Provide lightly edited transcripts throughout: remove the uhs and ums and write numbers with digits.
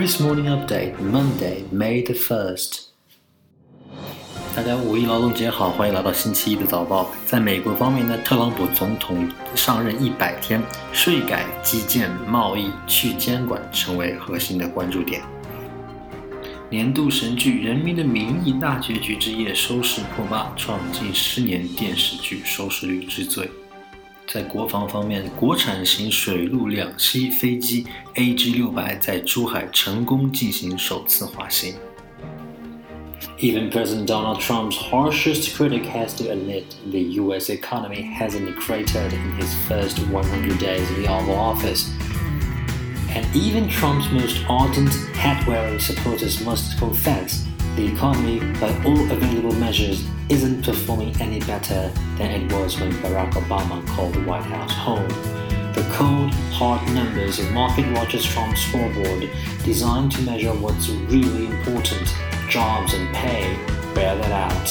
Chris Morning Update Monday, May the 1st。 大家五一劳动节好，欢迎来到星期一的早报。在美国方面呢，特朗普总统上任100天，税改、基建、贸易、去监管成为核心的关注点。年度神剧《人民的名义》大结局之夜收视破8，创近10年电视剧收视率之最。在国防方面，国产型水陆两栖飞机 AG600 在珠海成功进行首次滑行。Even President Donald Trump's harshest critic has to admit the U.S. economy hasn't cratered in his first 100 days in the Oval Office.And even Trump's most ardent hat-wearing supporters must confess the economy, by all available measures, isn't performing any better than it was when Barack Obama called the White House home. The cold, hard numbers of market watchers from scoreboard, designed to measure what's really important, jobs and pay, bear that out.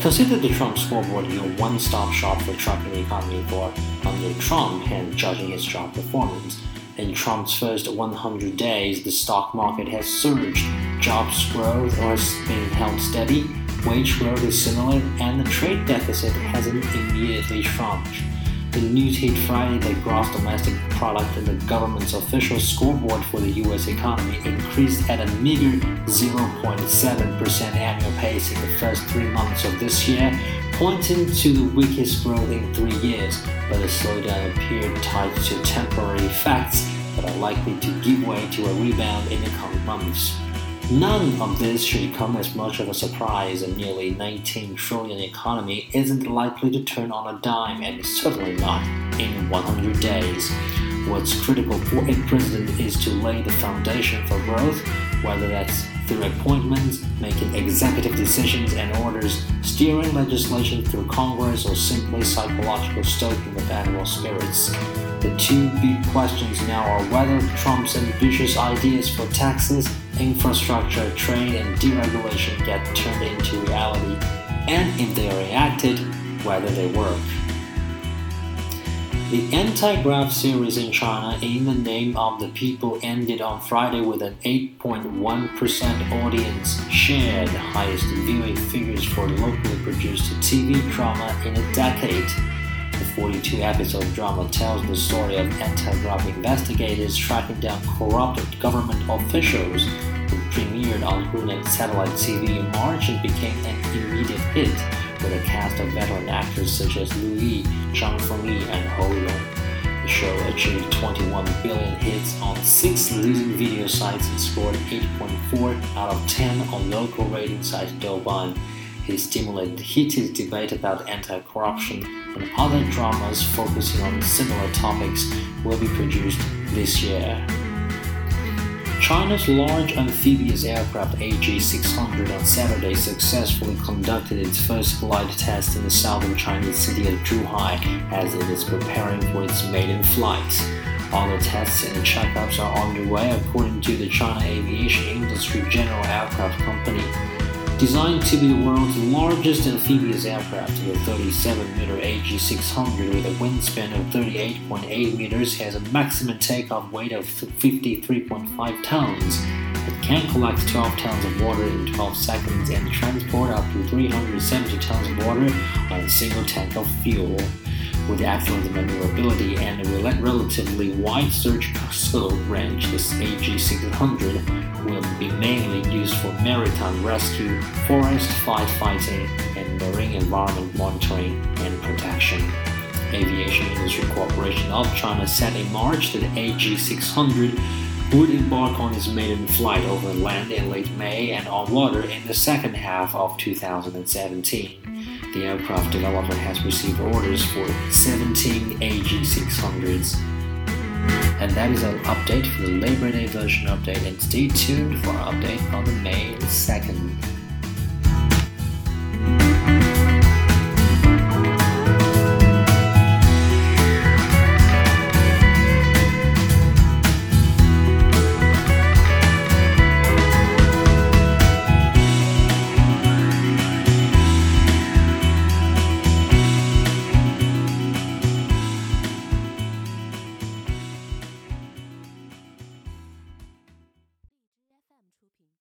Consider the Trump scoreboard your one-stop shop for tracking the economy for under Trump and judging his job performance.In Trump's first 100 days, the stock market has surged, jobs growth has been held steady, wage growth is similar, and the trade deficit hasn't immediately shrunk. The news hit Friday that gross domestic product and the government's official scoreboard for the U.S. economy increased at a meager 0.7% annual pace in the first 3 months of this year, pointing to the weakest growth in 3 years, but the slowdown appeared tied to temporary facts that are likely to give way to a rebound in the coming months. None of this should come as much of a surprise, a nearly 19 trillion economy isn't likely to turn on a dime, and certainly not in 100 days. What's critical for a president is to lay the foundation for growth, whether that's through appointments, making executive decisions and orders, steering legislation through Congress, or simply psychological stoking of animal spirits. The two big questions now are whether Trump's ambitious ideas for taxes, infrastructure, trade, and deregulation get turned into reality, and if they are enacted, whether they work.The anti-graft series in China, In the Name of the People, ended on Friday with an 8.1% audience share, the highest viewing figures for locally produced TV drama in a decade. The 42-episode drama tells the story of anti-graft investigators tracking down corrupted government officials, who premiered on Hunan satellite TV in March and became an immediate hit.With a cast of veteran actors such as Lu Yi, Zhang Fengyi, and Hou Yong. The show achieved 21 billion hits on 6 leading video sites and scored 8.4 out of 10 on local rating site Douban. It stimulated heated debate about anti-corruption, and other dramas focusing on similar topics will be produced this year.China's large amphibious aircraft AG600 on Saturday successfully conducted its first glide test in the southern Chinese city of Zhuhai as it is preparing for its maiden flights. Other tests and checkups are underway according to the China Aviation Industry General Aircraft Company. Designed to be the world's largest amphibious aircraft, the 37-meter AG600 with a wingspan of 38.8 meters has a maximum takeoff weight of 53.5 tons. It can collect 12 tons of water in 12 seconds and transport up to 370 tons of water on a single tank of fuel. With excellent maneuverability and a relatively wide search scope range, this AG600will be mainly used for maritime rescue, forest firefighting, and marine environment monitoring and protection. Aviation Industry Corporation of China said in March that AG600 would embark on its maiden flight over land in late May and on water in the second half of 2017. The aircraft developer has received orders for 17 AG600s.And that is our update for the Labor Day version update, and stay tuned for our update on the May 2nd.